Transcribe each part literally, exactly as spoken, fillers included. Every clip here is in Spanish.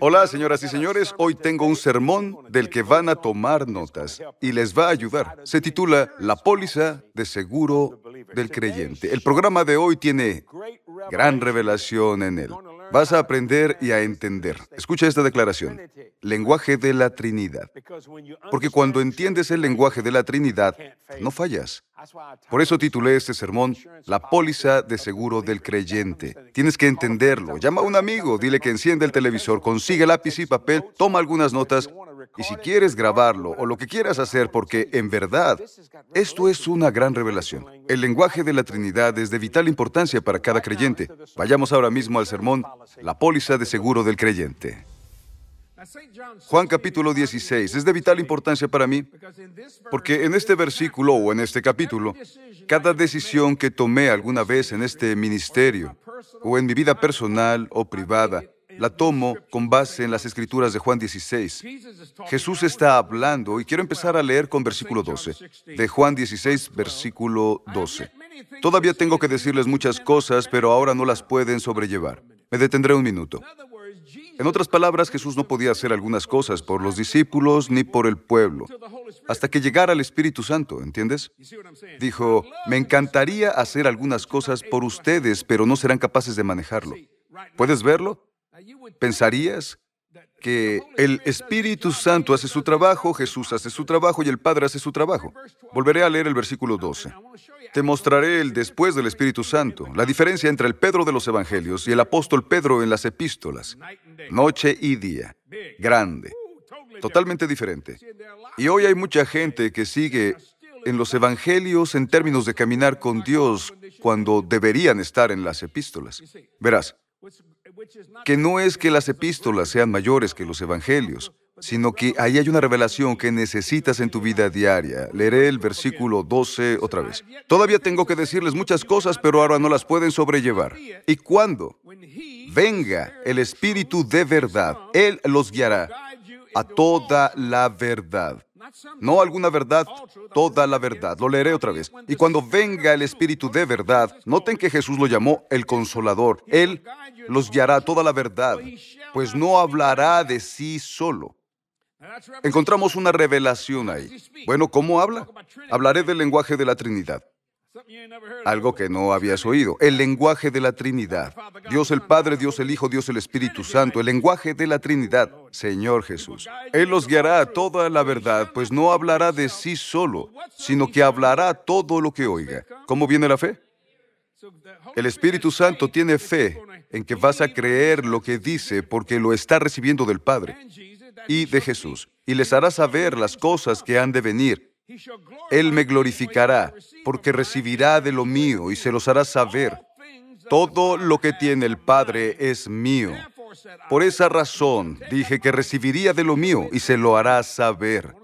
Hola, señoras y señores, hoy tengo un sermón del que van a tomar notas y les va a ayudar. Se titula La póliza de seguro del creyente. El programa de hoy tiene gran revelación en él. Vas a aprender y a entender. Escucha esta declaración. Lenguaje de la Trinidad. Porque cuando entiendes el lenguaje de la Trinidad, no fallas. Por eso titulé este sermón, La póliza de seguro del creyente. Tienes que entenderlo. Llama a un amigo, dile que encienda el televisor, consigue lápiz y papel, toma algunas notas, y si quieres grabarlo o lo que quieras hacer, porque en verdad, esto es una gran revelación. El lenguaje de la Trinidad es de vital importancia para cada creyente. Vayamos ahora mismo al sermón, La póliza de seguro del creyente. Juan capítulo dieciséis es de vital importancia para mí, porque en este versículo o en este capítulo, cada decisión que tomé alguna vez en este ministerio, o en mi vida personal o privada, la tomo con base en las Escrituras de Juan dieciséis. Jesús está hablando, y quiero empezar a leer con versículo doce, de Juan dieciséis, versículo doce. Todavía tengo que decirles muchas cosas, pero ahora no las pueden sobrellevar. Me detendré un minuto. En otras palabras, Jesús no podía hacer algunas cosas por los discípulos ni por el pueblo, hasta que llegara el Espíritu Santo, ¿entiendes? Dijo, me encantaría hacer algunas cosas por ustedes, pero no serán capaces de manejarlo. ¿Puedes verlo? ¿Pensarías que el Espíritu Santo hace su trabajo, Jesús hace su trabajo y el Padre hace su trabajo? Volveré a leer el versículo doce. Te mostraré el después del Espíritu Santo, la diferencia entre el Pedro de los Evangelios y el apóstol Pedro en las epístolas. Noche y día. Grande. Totalmente diferente. Y hoy hay mucha gente que sigue en los Evangelios en términos de caminar con Dios cuando deberían estar en las epístolas. Verás. Que no es que las epístolas sean mayores que los evangelios, sino que ahí hay una revelación que necesitas en tu vida diaria. Leeré el versículo doce otra vez. Todavía tengo que decirles muchas cosas, pero ahora no las pueden sobrellevar. Y cuando venga el Espíritu de verdad, Él los guiará a toda la verdad. No alguna verdad, toda la verdad. Lo leeré otra vez. Y cuando venga el Espíritu de verdad, noten que Jesús lo llamó el Consolador. Él los guiará a toda la verdad, pues no hablará de sí solo. Encontramos una revelación ahí. Bueno, ¿cómo habla? Hablaré del lenguaje de la Trinidad. Algo que no habías oído. El lenguaje de la Trinidad. Dios el Padre, Dios el Hijo, Dios el Espíritu Santo. El lenguaje de la Trinidad, Señor Jesús. Él los guiará a toda la verdad, pues no hablará de sí solo, sino que hablará todo lo que oiga. ¿Cómo viene la fe? El Espíritu Santo tiene fe en que vas a creer lo que dice porque lo está recibiendo del Padre y de Jesús. Y les hará saber las cosas que han de venir. Él me glorificará, porque recibirá de lo mío y se los hará saber. Todo lo que tiene el Padre es mío. Por esa razón, dije que recibiría de lo mío y se lo hará saber.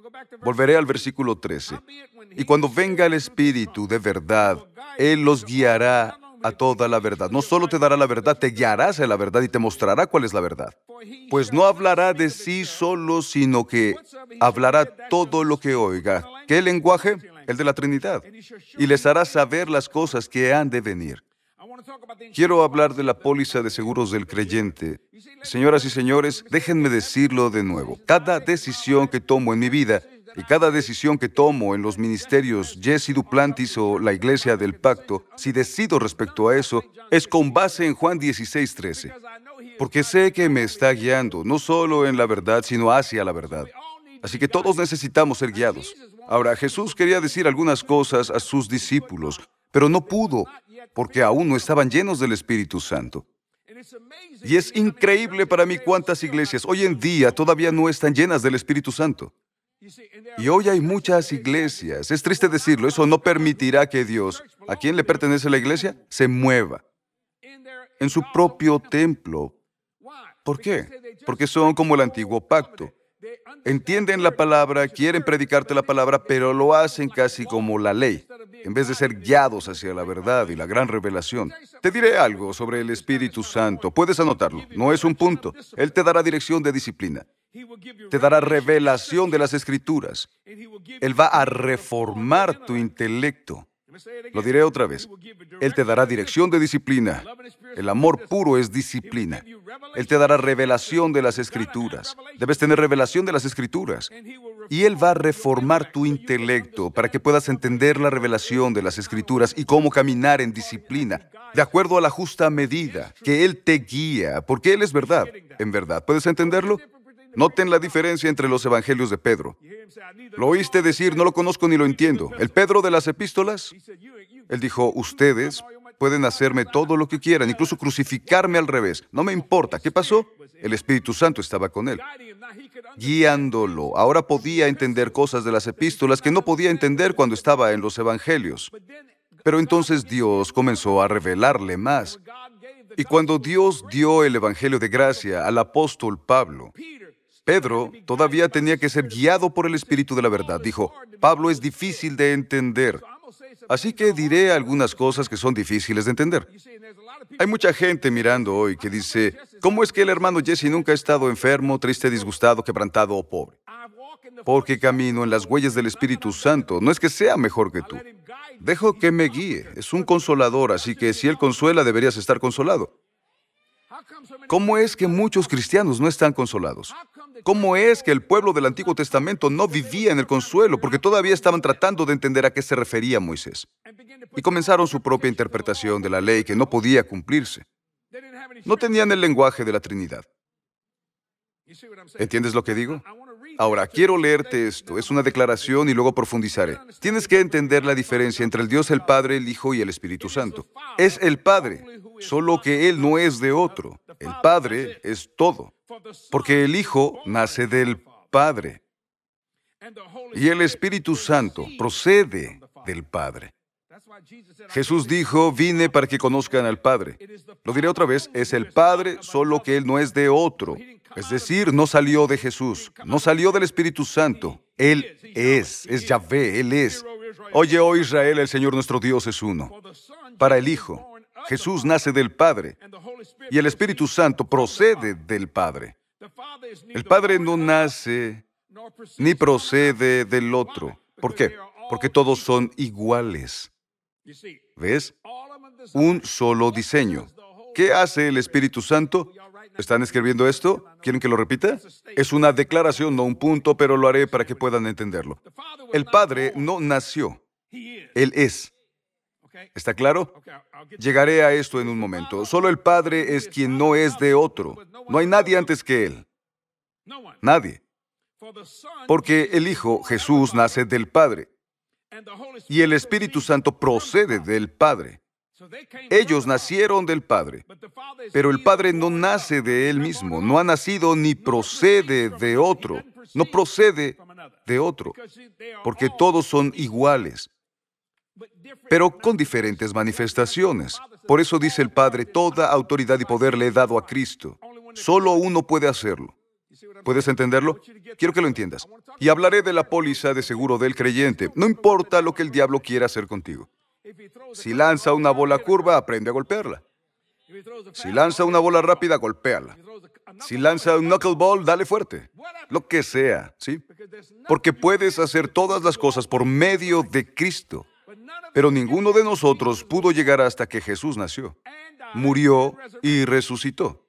Volveré al versículo trece. Y cuando venga el Espíritu de verdad, Él los guiará a toda la verdad. No solo te dará la verdad, te guiarás a la verdad y te mostrará cuál es la verdad. Pues no hablará de sí solo, sino que hablará todo lo que oiga. ¿Qué lenguaje? El de la Trinidad. Y les hará saber las cosas que han de venir. Quiero hablar de la póliza de seguros del creyente. Señoras y señores, déjenme decirlo de nuevo. Cada decisión que tomo en mi vida y cada decisión que tomo en los ministerios Jesse Duplantis o la Iglesia del Pacto, si decido respecto a eso, es con base en Juan dieciséis, trece. Porque sé que me está guiando, no solo en la verdad, sino hacia la verdad. Así que todos necesitamos ser guiados. Ahora, Jesús quería decir algunas cosas a sus discípulos, pero no pudo, porque aún no estaban llenos del Espíritu Santo. Y es increíble para mí cuántas iglesias hoy en día todavía no están llenas del Espíritu Santo. Y hoy hay muchas iglesias. Es triste decirlo, eso no permitirá que Dios, ¿a quién le pertenece la iglesia?, se mueva en su propio templo. ¿Por qué? Porque son como el antiguo pacto. Entienden la palabra, quieren predicarte la palabra, pero lo hacen casi como la ley, en vez de ser guiados hacia la verdad y la gran revelación. Te diré algo sobre el Espíritu Santo. Puedes anotarlo. No es un punto. Él te dará dirección de disciplina. Te dará revelación de las Escrituras. Él va a reformar tu intelecto. Lo diré otra vez. Él te dará dirección de disciplina. El amor puro es disciplina. Él te dará revelación de las Escrituras. Debes tener revelación de las Escrituras. Y Él va a reformar tu intelecto para que puedas entender la revelación de las Escrituras y cómo caminar en disciplina, de acuerdo a la justa medida, que Él te guía, porque Él es verdad. En verdad, ¿puedes entenderlo? Noten la diferencia entre los evangelios de Pedro. Lo oíste decir, no lo conozco ni lo entiendo. El Pedro de las epístolas, él dijo, ustedes pueden hacerme todo lo que quieran, incluso crucificarme al revés. No me importa. ¿Qué pasó? El Espíritu Santo estaba con él, guiándolo. Ahora podía entender cosas de las epístolas que no podía entender cuando estaba en los evangelios. Pero entonces Dios comenzó a revelarle más. Y cuando Dios dio el evangelio de gracia al apóstol Pablo, Pedro todavía tenía que ser guiado por el Espíritu de la verdad. Dijo, Pablo es difícil de entender, así que diré algunas cosas que son difíciles de entender. Hay mucha gente mirando hoy que dice, ¿cómo es que el hermano Jesse nunca ha estado enfermo, triste, disgustado, quebrantado o pobre? Porque camino en las huellas del Espíritu Santo. No es que sea mejor que tú. Dejo que me guíe. Es un consolador, así que si Él consuela, deberías estar consolado. ¿Cómo es que muchos cristianos no están consolados? ¿Cómo es que el pueblo del Antiguo Testamento no vivía en el consuelo? Porque todavía estaban tratando de entender a qué se refería Moisés. Y comenzaron su propia interpretación de la ley que no podía cumplirse. No tenían el lenguaje de la Trinidad. ¿Entiendes lo que digo? Ahora, quiero leerte esto. Es una declaración y luego profundizaré. Tienes que entender la diferencia entre el Dios, el Padre, el Hijo y el Espíritu Santo. Es el Padre, solo que Él no es de otro. El Padre es todo. Porque el Hijo nace del Padre. Y el Espíritu Santo procede del Padre. Jesús dijo, vine para que conozcan al Padre. Lo diré otra vez, es el Padre, solo que Él no es de otro. Es decir, no salió de Jesús, no salió del Espíritu Santo. Él es, es Yahvé, Él es. Oye, oh Israel, el Señor nuestro Dios es uno. Para el Hijo, Jesús nace del Padre, y el Espíritu Santo procede del Padre. El Padre no nace ni procede del otro. ¿Por qué? Porque todos son iguales. ¿Ves? Un solo diseño. ¿Qué hace el Espíritu Santo? ¿Están escribiendo esto? ¿Quieren que lo repita? Es una declaración, no un punto, pero lo haré para que puedan entenderlo. El Padre no nació. Él es. ¿Está claro? Llegaré a esto en un momento. Solo el Padre es quien no es de otro. No hay nadie antes que Él. Nadie. Porque el Hijo, Jesús, nace del Padre. Y el Espíritu Santo procede del Padre. Ellos nacieron del Padre, pero el Padre no nace de Él mismo, no ha nacido ni procede de otro, no procede de otro, porque todos son iguales, pero con diferentes manifestaciones. Por eso dice el Padre, toda autoridad y poder le he dado a Cristo. Solo uno puede hacerlo. ¿Puedes entenderlo? Quiero que lo entiendas. Y hablaré de la póliza de seguro del creyente. No importa lo que el diablo quiera hacer contigo. Si lanza una bola curva, aprende a golpearla. Si lanza una bola rápida, golpéala. Si lanza un knuckleball, dale fuerte. Lo que sea, ¿sí? Porque puedes hacer todas las cosas por medio de Cristo. Pero ninguno de nosotros pudo llegar hasta que Jesús nació, murió y resucitó.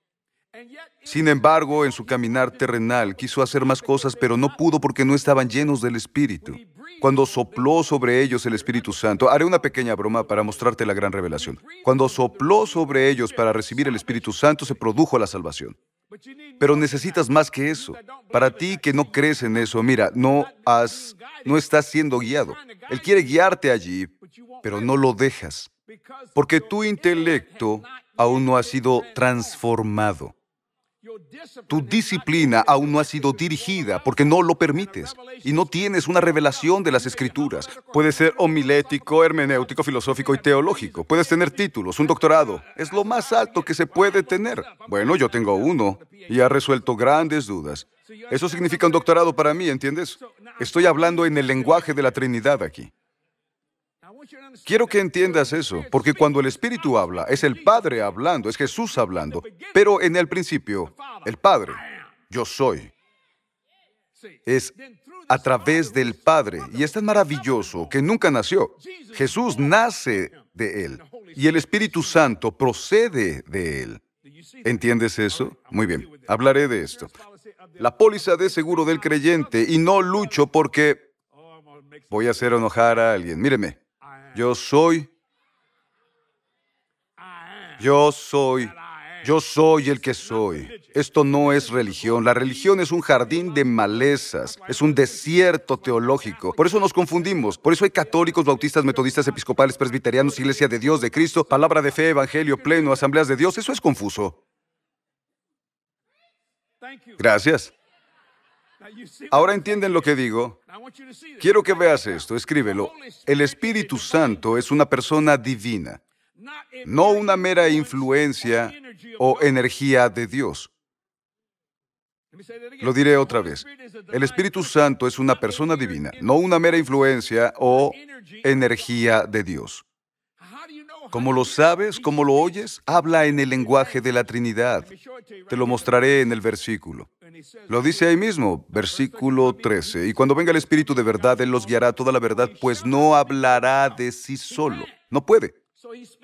Sin embargo, en su caminar terrenal quiso hacer más cosas, pero no pudo porque no estaban llenos del Espíritu. Cuando sopló sobre ellos el Espíritu Santo, haré una pequeña broma para mostrarte la gran revelación. Cuando sopló sobre ellos para recibir el Espíritu Santo, se produjo la salvación. Pero necesitas más que eso. Para ti que no crees en eso, mira, no has, no estás siendo guiado. Él quiere guiarte allí, pero no lo dejas. Porque tu intelecto aún no ha sido transformado. Tu disciplina aún no ha sido dirigida porque no lo permites y no tienes una revelación de las Escrituras. Puedes ser homilético, hermenéutico, filosófico y teológico. Puedes tener títulos, un doctorado. Es lo más alto que se puede tener. Bueno, yo tengo uno y ha resuelto grandes dudas. Eso significa un doctorado para mí, ¿entiendes? Estoy hablando en el lenguaje de la Trinidad aquí. Quiero que entiendas eso, porque cuando el Espíritu habla, es el Padre hablando, es Jesús hablando, pero en el principio, el Padre, yo soy, es a través del Padre. Y es tan maravilloso que nunca nació. Jesús nace de Él y el Espíritu Santo procede de Él. ¿Entiendes eso? Muy bien, hablaré de esto. La póliza de seguro del creyente, y no lucho porque voy a hacer enojar a alguien. Míreme, yo soy, yo soy, yo soy el que soy. Esto no es religión. La religión es un jardín de malezas, es un desierto teológico. Por eso nos confundimos. Por eso hay católicos, bautistas, metodistas, episcopales, presbiterianos, Iglesia de Dios, de Cristo, Palabra de Fe, Evangelio Pleno, Asambleas de Dios. Eso es confuso. Gracias. Ahora entienden lo que digo. Quiero que veas esto, escríbelo. El Espíritu Santo es una persona divina, no una mera influencia o energía de Dios. Lo diré otra vez. El Espíritu Santo es una persona divina, no una mera influencia o energía de Dios. ¿Cómo lo sabes? ¿Cómo lo oyes? Habla en el lenguaje de la Trinidad. Te lo mostraré en el versículo. Lo dice ahí mismo, versículo trece. Y cuando venga el Espíritu de verdad, Él los guiará a toda la verdad, pues no hablará de sí solo. No puede.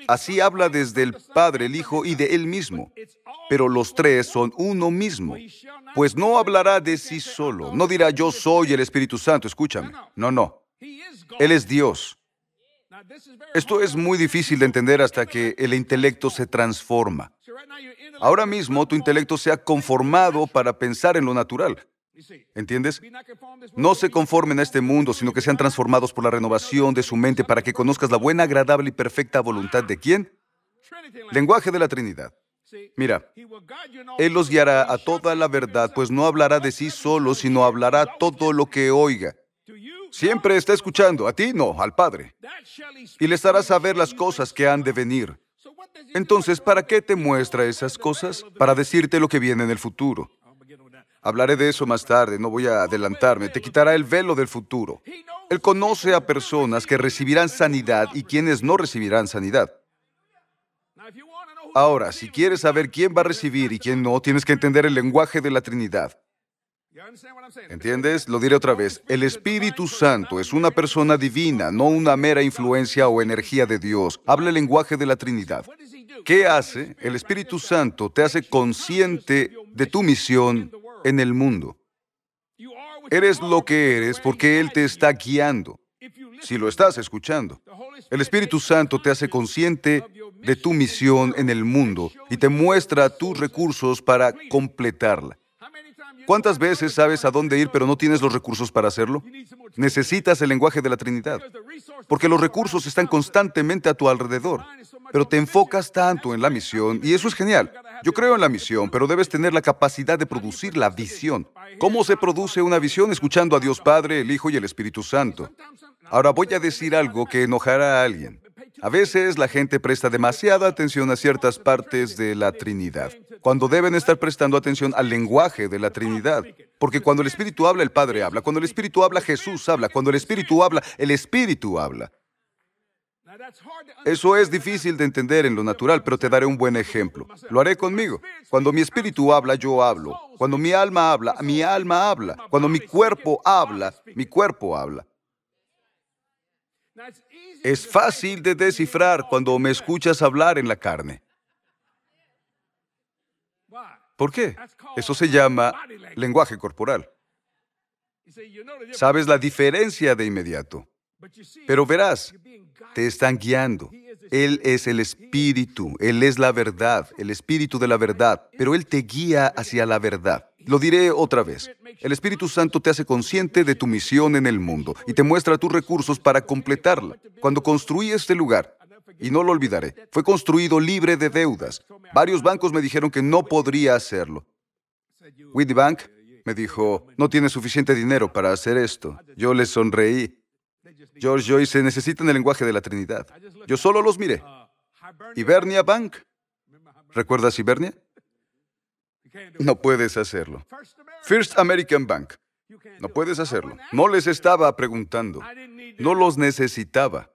Así habla desde el Padre, el Hijo y de Él mismo. Pero los tres son uno mismo. Pues no hablará de sí solo. No dirá, yo soy el Espíritu Santo, escúchame. No, no. Él es Dios. Esto es muy difícil de entender hasta que el intelecto se transforma. Ahora mismo tu intelecto se ha conformado para pensar en lo natural. ¿Entiendes? No se conformen a este mundo, sino que sean transformados por la renovación de su mente para que conozcas la buena, agradable y perfecta voluntad de ¿quién? Lenguaje de la Trinidad. Mira, Él los guiará a toda la verdad, pues no hablará de sí solo, sino hablará todo lo que oiga. Siempre está escuchando, a ti no, al Padre. Y les hará saber las cosas que han de venir. Entonces, ¿para qué te muestra esas cosas? Para decirte lo que viene en el futuro. Hablaré de eso más tarde, no voy a adelantarme. Te quitará el velo del futuro. Él conoce a personas que recibirán sanidad y quienes no recibirán sanidad. Ahora, si quieres saber quién va a recibir y quién no, tienes que entender el lenguaje de la Trinidad. ¿Entiendes? Lo diré otra vez. El Espíritu Santo es una persona divina, no una mera influencia o energía de Dios. Habla el lenguaje de la Trinidad. ¿Qué hace? El Espíritu Santo te hace consciente de tu misión en el mundo. Eres lo que eres porque Él te está guiando, si lo estás escuchando. El Espíritu Santo te hace consciente de tu misión en el mundo y te muestra tus recursos para completarla. ¿Cuántas veces sabes a dónde ir, pero no tienes los recursos para hacerlo? Necesitas el lenguaje de la Trinidad, porque los recursos están constantemente a tu alrededor, pero te enfocas tanto en la misión, y eso es genial. Yo creo en la misión, pero debes tener la capacidad de producir la visión. ¿Cómo se produce una visión? Escuchando a Dios Padre, el Hijo y el Espíritu Santo. Ahora voy a decir algo que enojará a alguien. A veces la gente presta demasiada atención a ciertas partes de la Trinidad, cuando deben estar prestando atención al lenguaje de la Trinidad. Porque cuando el Espíritu habla, el Padre habla. Cuando el Espíritu habla, Jesús habla. Cuando el Espíritu habla, el Espíritu habla. Eso es difícil de entender en lo natural, pero te daré un buen ejemplo. Lo haré conmigo. Cuando mi espíritu habla, yo hablo. Cuando mi alma habla, mi alma habla. Cuando mi cuerpo habla, mi cuerpo habla. Es fácil de descifrar cuando me escuchas hablar en la carne. ¿Por qué? Eso se llama lenguaje corporal. Sabes la diferencia de inmediato. Pero verás, te están guiando. Él es el Espíritu, Él es la verdad, el Espíritu de la verdad, pero Él te guía hacia la verdad. Lo diré otra vez. El Espíritu Santo te hace consciente de tu misión en el mundo y te muestra tus recursos para completarla. Cuando construí este lugar, y no lo olvidaré, fue construido libre de deudas. Varios bancos me dijeron que no podría hacerlo. Whitney Bank me dijo, no tienes suficiente dinero para hacer esto. Yo les sonreí. George Joyce, se necesita en el lenguaje de la Trinidad. Yo solo los miré. Ibernia Bank. ¿Recuerdas Ibernia? No puedes hacerlo. First American Bank. No puedes hacerlo. No les estaba preguntando. No los necesitaba.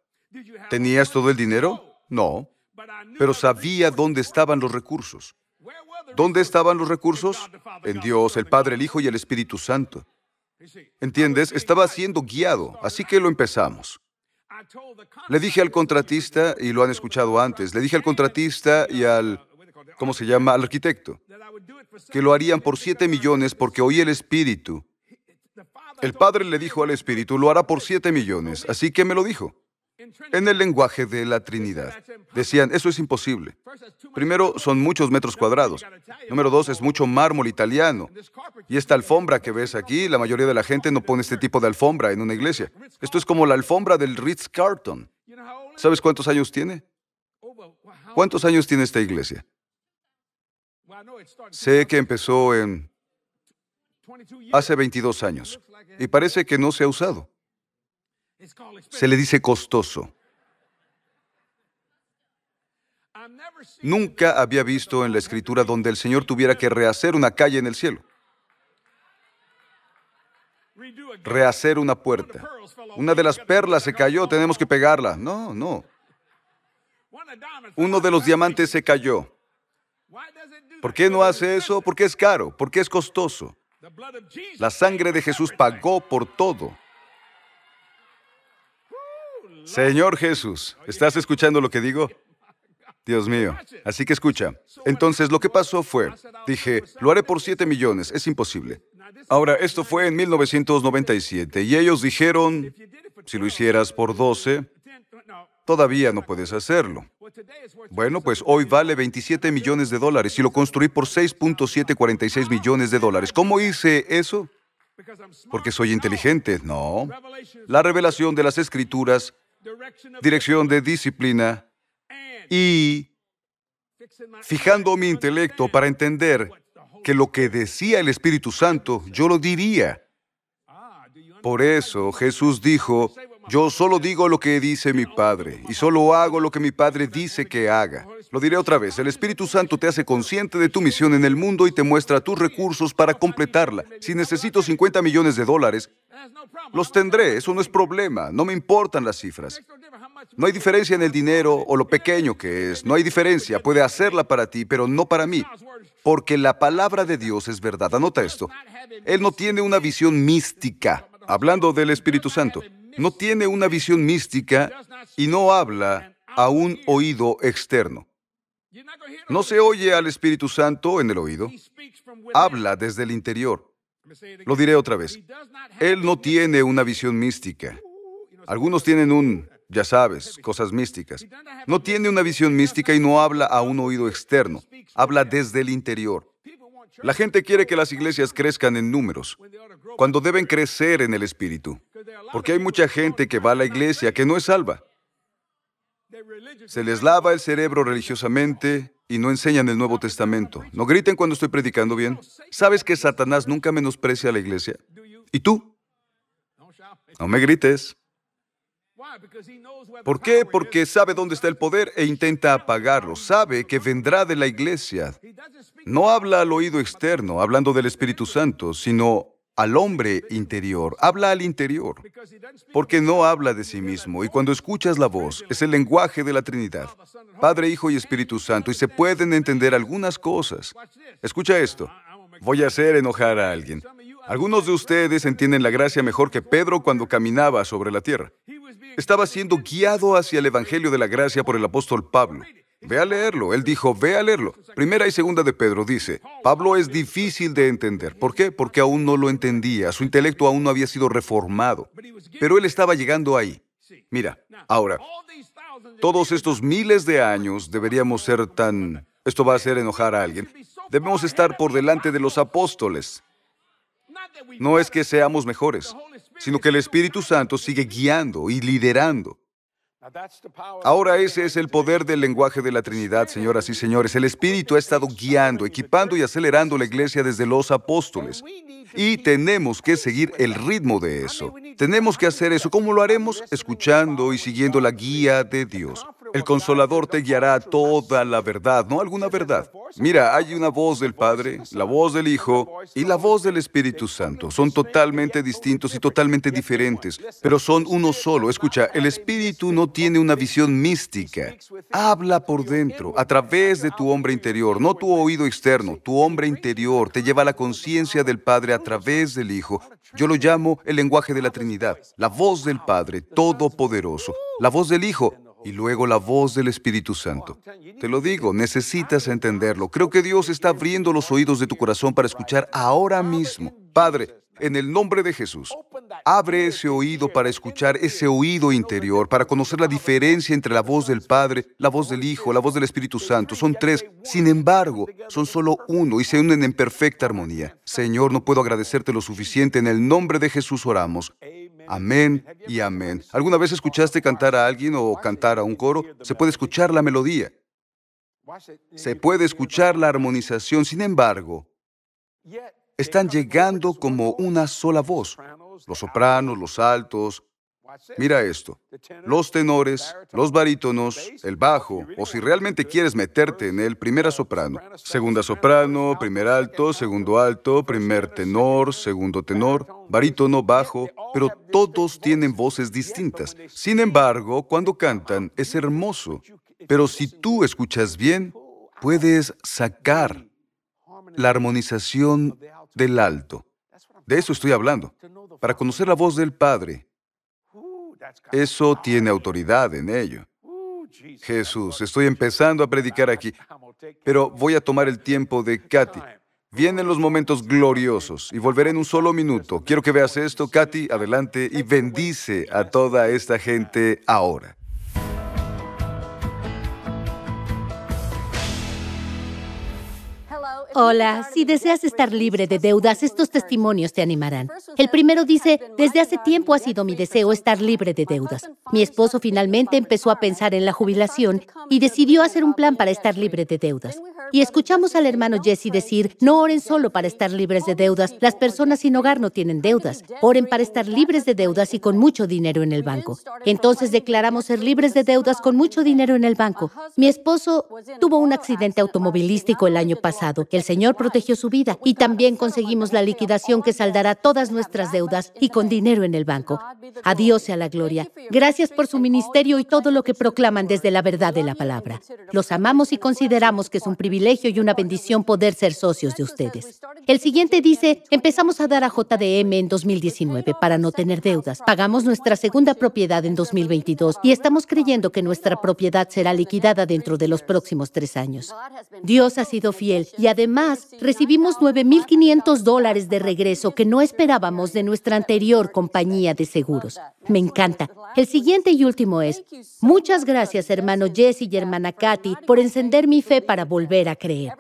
¿Tenías todo el dinero? No. Pero sabía dónde estaban los recursos. ¿Dónde estaban los recursos? En Dios, el Padre, el Hijo y el Espíritu Santo. ¿Entiendes? Estaba siendo guiado, así que lo empezamos. Le dije al contratista, y lo han escuchado antes, le dije al contratista y al, ¿cómo se llama?, al arquitecto, que lo harían por siete millones porque oí el Espíritu. El Padre le dijo al Espíritu, lo hará por siete millones, así que me lo dijo. En el lenguaje de la Trinidad. Decían, eso es imposible. Primero, son muchos metros cuadrados. Número dos, es mucho mármol italiano. Y esta alfombra que ves aquí, la mayoría de la gente no pone este tipo de alfombra en una iglesia. Esto es como la alfombra del Ritz Carlton. ¿Sabes cuántos años tiene? ¿Cuántos años tiene esta iglesia? Sé que empezó en... hace veintidós años. Y parece que no se ha usado. Se le dice costoso. Nunca había visto en la Escritura donde el Señor tuviera que rehacer una calle en el cielo. Rehacer una puerta. Una de las perlas se cayó, tenemos que pegarla. No, no. Uno de los diamantes se cayó. ¿Por qué no hace eso? Porque es caro, porque es costoso. La sangre de Jesús pagó por todo. Señor Jesús, ¿estás escuchando lo que digo? Dios mío. Así que escucha. Entonces, lo que pasó fue, dije, lo haré por siete millones, es imposible. Ahora, esto fue en mil novecientos noventa y siete, y ellos dijeron, si lo hicieras por doce, todavía no puedes hacerlo. Bueno, pues hoy vale veintisiete millones de dólares, y lo construí por seis punto setecientos cuarenta y seis millones de dólares. ¿Cómo hice eso? Porque soy inteligente. No. La revelación de las Escrituras, dirección de disciplina y fijando mi intelecto para entender que lo que decía el Espíritu Santo, yo lo diría. Por eso Jesús dijo, yo solo digo lo que dice mi Padre y solo hago lo que mi Padre dice que haga. Lo diré otra vez, el Espíritu Santo te hace consciente de tu misión en el mundo y te muestra tus recursos para completarla. Si necesito cincuenta millones de dólares, los tendré, eso no es problema, no me importan las cifras. No hay diferencia en el dinero o lo pequeño que es, no hay diferencia, puede hacerla para ti, pero no para mí, porque la palabra de Dios es verdad. Anota esto, Él no tiene una visión mística, hablando del Espíritu Santo, no tiene una visión mística y no habla a un oído externo. No se oye al Espíritu Santo en el oído, habla desde el interior. Lo diré otra vez. Él no tiene una visión mística. Algunos tienen un, ya sabes, cosas místicas. No tiene una visión mística y no habla a un oído externo. Habla desde el interior. La gente quiere que las iglesias crezcan en números, cuando deben crecer en el Espíritu. Porque hay mucha gente que va a la iglesia que no es salva. Se les lava el cerebro religiosamente y no enseñan el Nuevo Testamento. No griten cuando estoy predicando bien. ¿Sabes que Satanás nunca menosprecia a la iglesia? ¿Y tú? No me grites. ¿Por qué? Porque sabe dónde está el poder e intenta apagarlo. Sabe que vendrá de la iglesia. No habla al oído externo, hablando del Espíritu Santo, sino al hombre interior. Habla al interior, porque no habla de sí mismo. Y cuando escuchas la voz, es el lenguaje de la Trinidad. Padre, Hijo y Espíritu Santo, y se pueden entender algunas cosas. Escucha esto. Voy a hacer enojar a alguien. Algunos de ustedes entienden la gracia mejor que Pedro cuando caminaba sobre la tierra. Estaba siendo guiado hacia el Evangelio de la Gracia por el apóstol Pablo. Ve a leerlo. Él dijo, ve a leerlo. Primera y segunda de Pedro dice, Pablo es difícil de entender. ¿Por qué? Porque aún no lo entendía. Su intelecto aún no había sido reformado. Pero él estaba llegando ahí. Mira, ahora, todos estos miles de años deberíamos ser tan... Esto va a hacer enojar a alguien. Debemos estar por delante de los apóstoles. No es que seamos mejores, sino que el Espíritu Santo sigue guiando y liderando. Ahora ese es el poder del lenguaje de la Trinidad, señoras y señores. El Espíritu ha estado guiando, equipando y acelerando la iglesia desde los apóstoles. Y tenemos que seguir el ritmo de eso. Tenemos que hacer eso. ¿Cómo lo haremos? Escuchando y siguiendo la guía de Dios. El Consolador te guiará a toda la verdad, no alguna verdad. Mira, hay una voz del Padre, la voz del Hijo y la voz del Espíritu Santo. Son totalmente distintos y totalmente diferentes, pero son uno solo. Escucha, el Espíritu no tiene una visión mística. Habla por dentro, a través de tu hombre interior, no tu oído externo. Tu hombre interior te lleva a la conciencia del Padre a través del Hijo. Yo lo llamo el lenguaje de la Trinidad, la voz del Padre Todopoderoso, la voz del Hijo, y luego la voz del Espíritu Santo. Te lo digo, necesitas entenderlo. Creo que Dios está abriendo los oídos de tu corazón para escuchar ahora mismo. Padre, en el nombre de Jesús, abre ese oído para escuchar ese oído interior, para conocer la diferencia entre la voz del Padre, la voz del Hijo, la voz del Espíritu Santo. Son tres, sin embargo, son solo uno y se unen en perfecta armonía. Señor, no puedo agradecerte lo suficiente. En el nombre de Jesús oramos. Amén y amén. ¿Alguna vez escuchaste cantar a alguien o cantar a un coro? Se puede escuchar la melodía. Se puede escuchar la armonización. Sin embargo, están llegando como una sola voz. Los sopranos, los altos. Mira esto. Los tenores, los barítonos, el bajo, o si realmente quieres meterte en él, primera soprano, segunda soprano, primer alto, segundo alto, primer tenor, segundo tenor, barítono, bajo, pero todos tienen voces distintas. Sin embargo, cuando cantan, es hermoso. Pero si tú escuchas bien, puedes sacar la armonización del alto. De eso estoy hablando. Para conocer la voz del Padre, eso tiene autoridad en ello. Jesús, estoy empezando a predicar aquí, pero voy a tomar el tiempo de Cathy. Vienen los momentos gloriosos y volveré en un solo minuto. Quiero que veas esto, Cathy, adelante y bendice a toda esta gente ahora. Hola, si deseas estar libre de deudas, estos testimonios te animarán. El primero dice, desde hace tiempo ha sido mi deseo estar libre de deudas. Mi esposo finalmente empezó a pensar en la jubilación y decidió hacer un plan para estar libre de deudas. Y escuchamos al hermano Jesse decir, no oren solo para estar libres de deudas, las personas sin hogar no tienen deudas. Oren para estar libres de deudas y con mucho dinero en el banco. Entonces declaramos ser libres de deudas con mucho dinero en el banco. Mi esposo tuvo un accidente automovilístico el año pasado. El Señor protegió su vida y también conseguimos la liquidación que saldará todas nuestras deudas y con dinero en el banco. A Dios sea la gloria. Gracias por su ministerio y todo lo que proclaman desde la verdad de la palabra. Los amamos y consideramos que es un privilegio y una bendición poder ser socios de ustedes. El siguiente dice, empezamos a dar a J D M en dos mil diecinueve para no tener deudas. Pagamos nuestra segunda propiedad en dos mil veintidós y estamos creyendo que nuestra propiedad será liquidada dentro de los próximos tres años. Dios ha sido fiel y además Además, recibimos nueve mil quinientos dólares de regreso que no esperábamos de nuestra anterior compañía de seguros. Me encanta. El siguiente y último es, muchas gracias, hermano Jesse y hermana Cathy, por encender mi fe para volver a creer.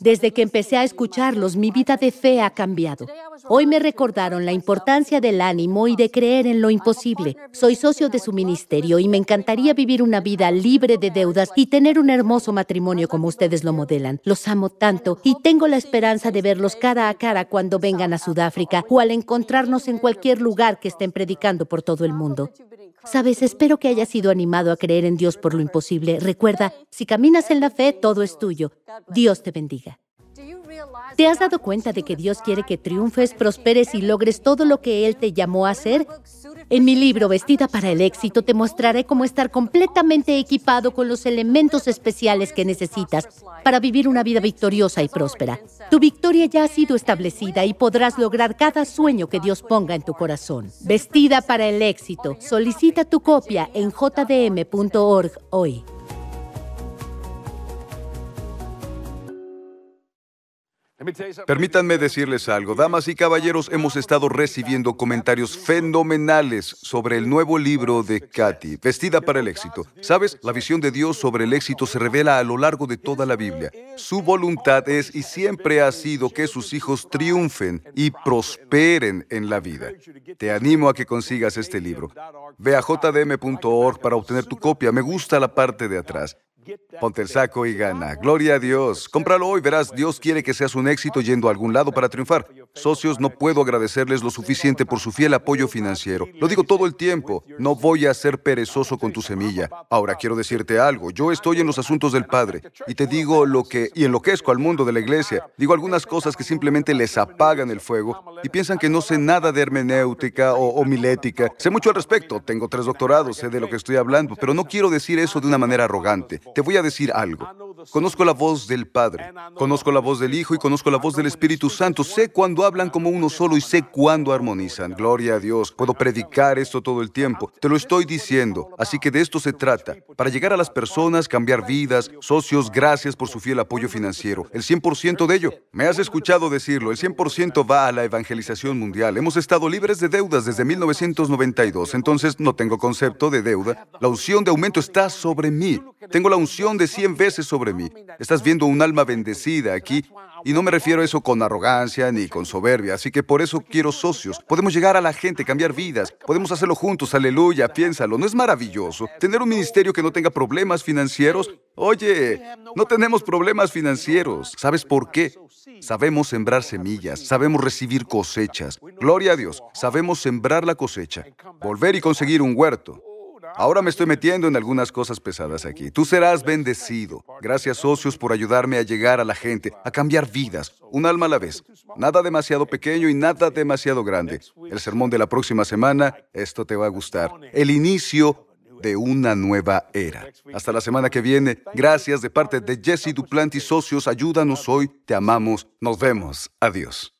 Desde que empecé a escucharlos, mi vida de fe ha cambiado. Hoy me recordaron la importancia del ánimo y de creer en lo imposible. Soy socio de su ministerio y me encantaría vivir una vida libre de deudas y tener un hermoso matrimonio como ustedes lo modelan. Los amo tanto. Y tengo la esperanza de verlos cara a cara cuando vengan a Sudáfrica o al encontrarnos en cualquier lugar que estén predicando por todo el mundo. Sabes, espero que hayas sido animado a creer en Dios por lo imposible. Recuerda, si caminas en la fe, todo es tuyo. Dios te bendiga. ¿Te has dado cuenta de que Dios quiere que triunfes, prosperes y logres todo lo que Él te llamó a hacer? En mi libro, Vestida para el Éxito, te mostraré cómo estar completamente equipado con los elementos especiales que necesitas para vivir una vida victoriosa y próspera. Tu victoria ya ha sido establecida y podrás lograr cada sueño que Dios ponga en tu corazón. Vestida para el Éxito. Solicita tu copia en j d m punto org hoy. Permítanme decirles algo. Damas y caballeros, hemos estado recibiendo comentarios fenomenales sobre el nuevo libro de Cathy, Vestida para el Éxito. ¿Sabes? La visión de Dios sobre el éxito se revela a lo largo de toda la Biblia. Su voluntad es y siempre ha sido que sus hijos triunfen y prosperen en la vida. Te animo a que consigas este libro. Ve a j d m punto org para obtener tu copia. Me gusta la parte de atrás. Ponte el saco y gana. Gloria a Dios. Cómpralo hoy, verás, Dios quiere que seas un éxito yendo a algún lado para triunfar. Socios, no puedo agradecerles lo suficiente por su fiel apoyo financiero. Lo digo todo el tiempo, no voy a ser perezoso con tu semilla. Ahora quiero decirte algo, yo estoy en los asuntos del Padre y te digo lo que, y enloquezco al mundo de la iglesia. Digo algunas cosas que simplemente les apagan el fuego y piensan que no sé nada de hermenéutica o homilética. Sé mucho al respecto, tengo tres doctorados, sé de lo que estoy hablando, pero no quiero decir eso de una manera arrogante. Te voy a decir algo. Conozco la voz del Padre, conozco la voz del Hijo y conozco la voz del Espíritu Santo. Sé cuándo hablan como uno solo y sé cuándo armonizan. Gloria a Dios. Puedo predicar esto todo el tiempo. Te lo estoy diciendo. Así que de esto se trata. Para llegar a las personas, cambiar vidas. Socios, gracias por su fiel apoyo financiero. El cien por ciento de ello. Me has escuchado decirlo. El cien por ciento va a la evangelización mundial. Hemos estado libres de deudas desde mil novecientos noventa y dos. Entonces, no tengo concepto de deuda. La unción de aumento está sobre mí. Tengo la unción de cien veces sobre mí. Estás viendo un alma bendecida aquí, y no me refiero a eso con arrogancia ni con soberbia, así que por eso quiero socios. Podemos llegar a la gente, cambiar vidas, podemos hacerlo juntos, aleluya, piénsalo, ¿no es maravilloso? Tener un ministerio que no tenga problemas financieros. Oye, no tenemos problemas financieros. ¿Sabes por qué? Sabemos sembrar semillas, sabemos recibir cosechas. Gloria a Dios, sabemos sembrar la cosecha, volver y conseguir un huerto. Ahora me estoy metiendo en algunas cosas pesadas aquí. Tú serás bendecido. Gracias, socios, por ayudarme a llegar a la gente, a cambiar vidas, un alma a la vez. Nada demasiado pequeño y nada demasiado grande. El sermón de la próxima semana, esto te va a gustar. El inicio de una nueva era. Hasta la semana que viene. Gracias de parte de Jesse Duplantis, socios. Ayúdanos hoy. Te amamos. Nos vemos. Adiós.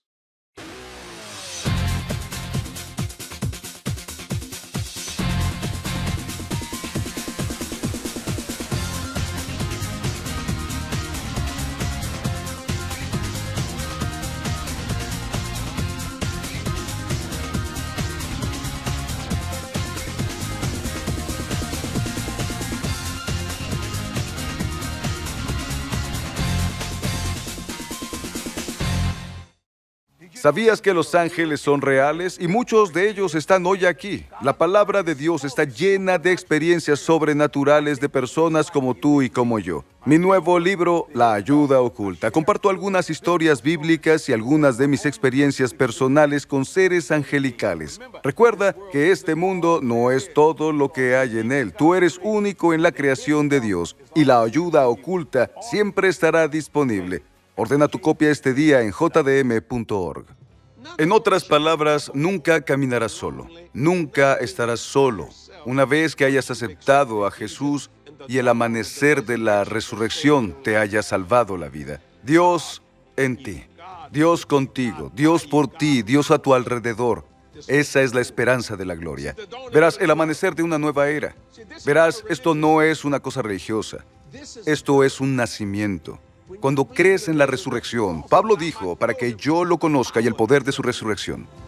¿Sabías que los ángeles son reales? Y muchos de ellos están hoy aquí. La palabra de Dios está llena de experiencias sobrenaturales de personas como tú y como yo. Mi nuevo libro, La Ayuda Oculta. Comparto algunas historias bíblicas y algunas de mis experiencias personales con seres angelicales. Recuerda que este mundo no es todo lo que hay en él. Tú eres único en la creación de Dios y la ayuda oculta siempre estará disponible. Ordena tu copia este día en j d m punto org. En otras palabras, nunca caminarás solo. Nunca estarás solo. Una vez que hayas aceptado a Jesús y el amanecer de la resurrección te haya salvado la vida. Dios en ti. Dios contigo. Dios por ti. Dios a tu alrededor. Esa es la esperanza de la gloria. Verás el amanecer de una nueva era. Verás, esto no es una cosa religiosa. Esto es un nacimiento. Cuando crees en la resurrección, Pablo dijo, para que yo lo conozca y el poder de su resurrección.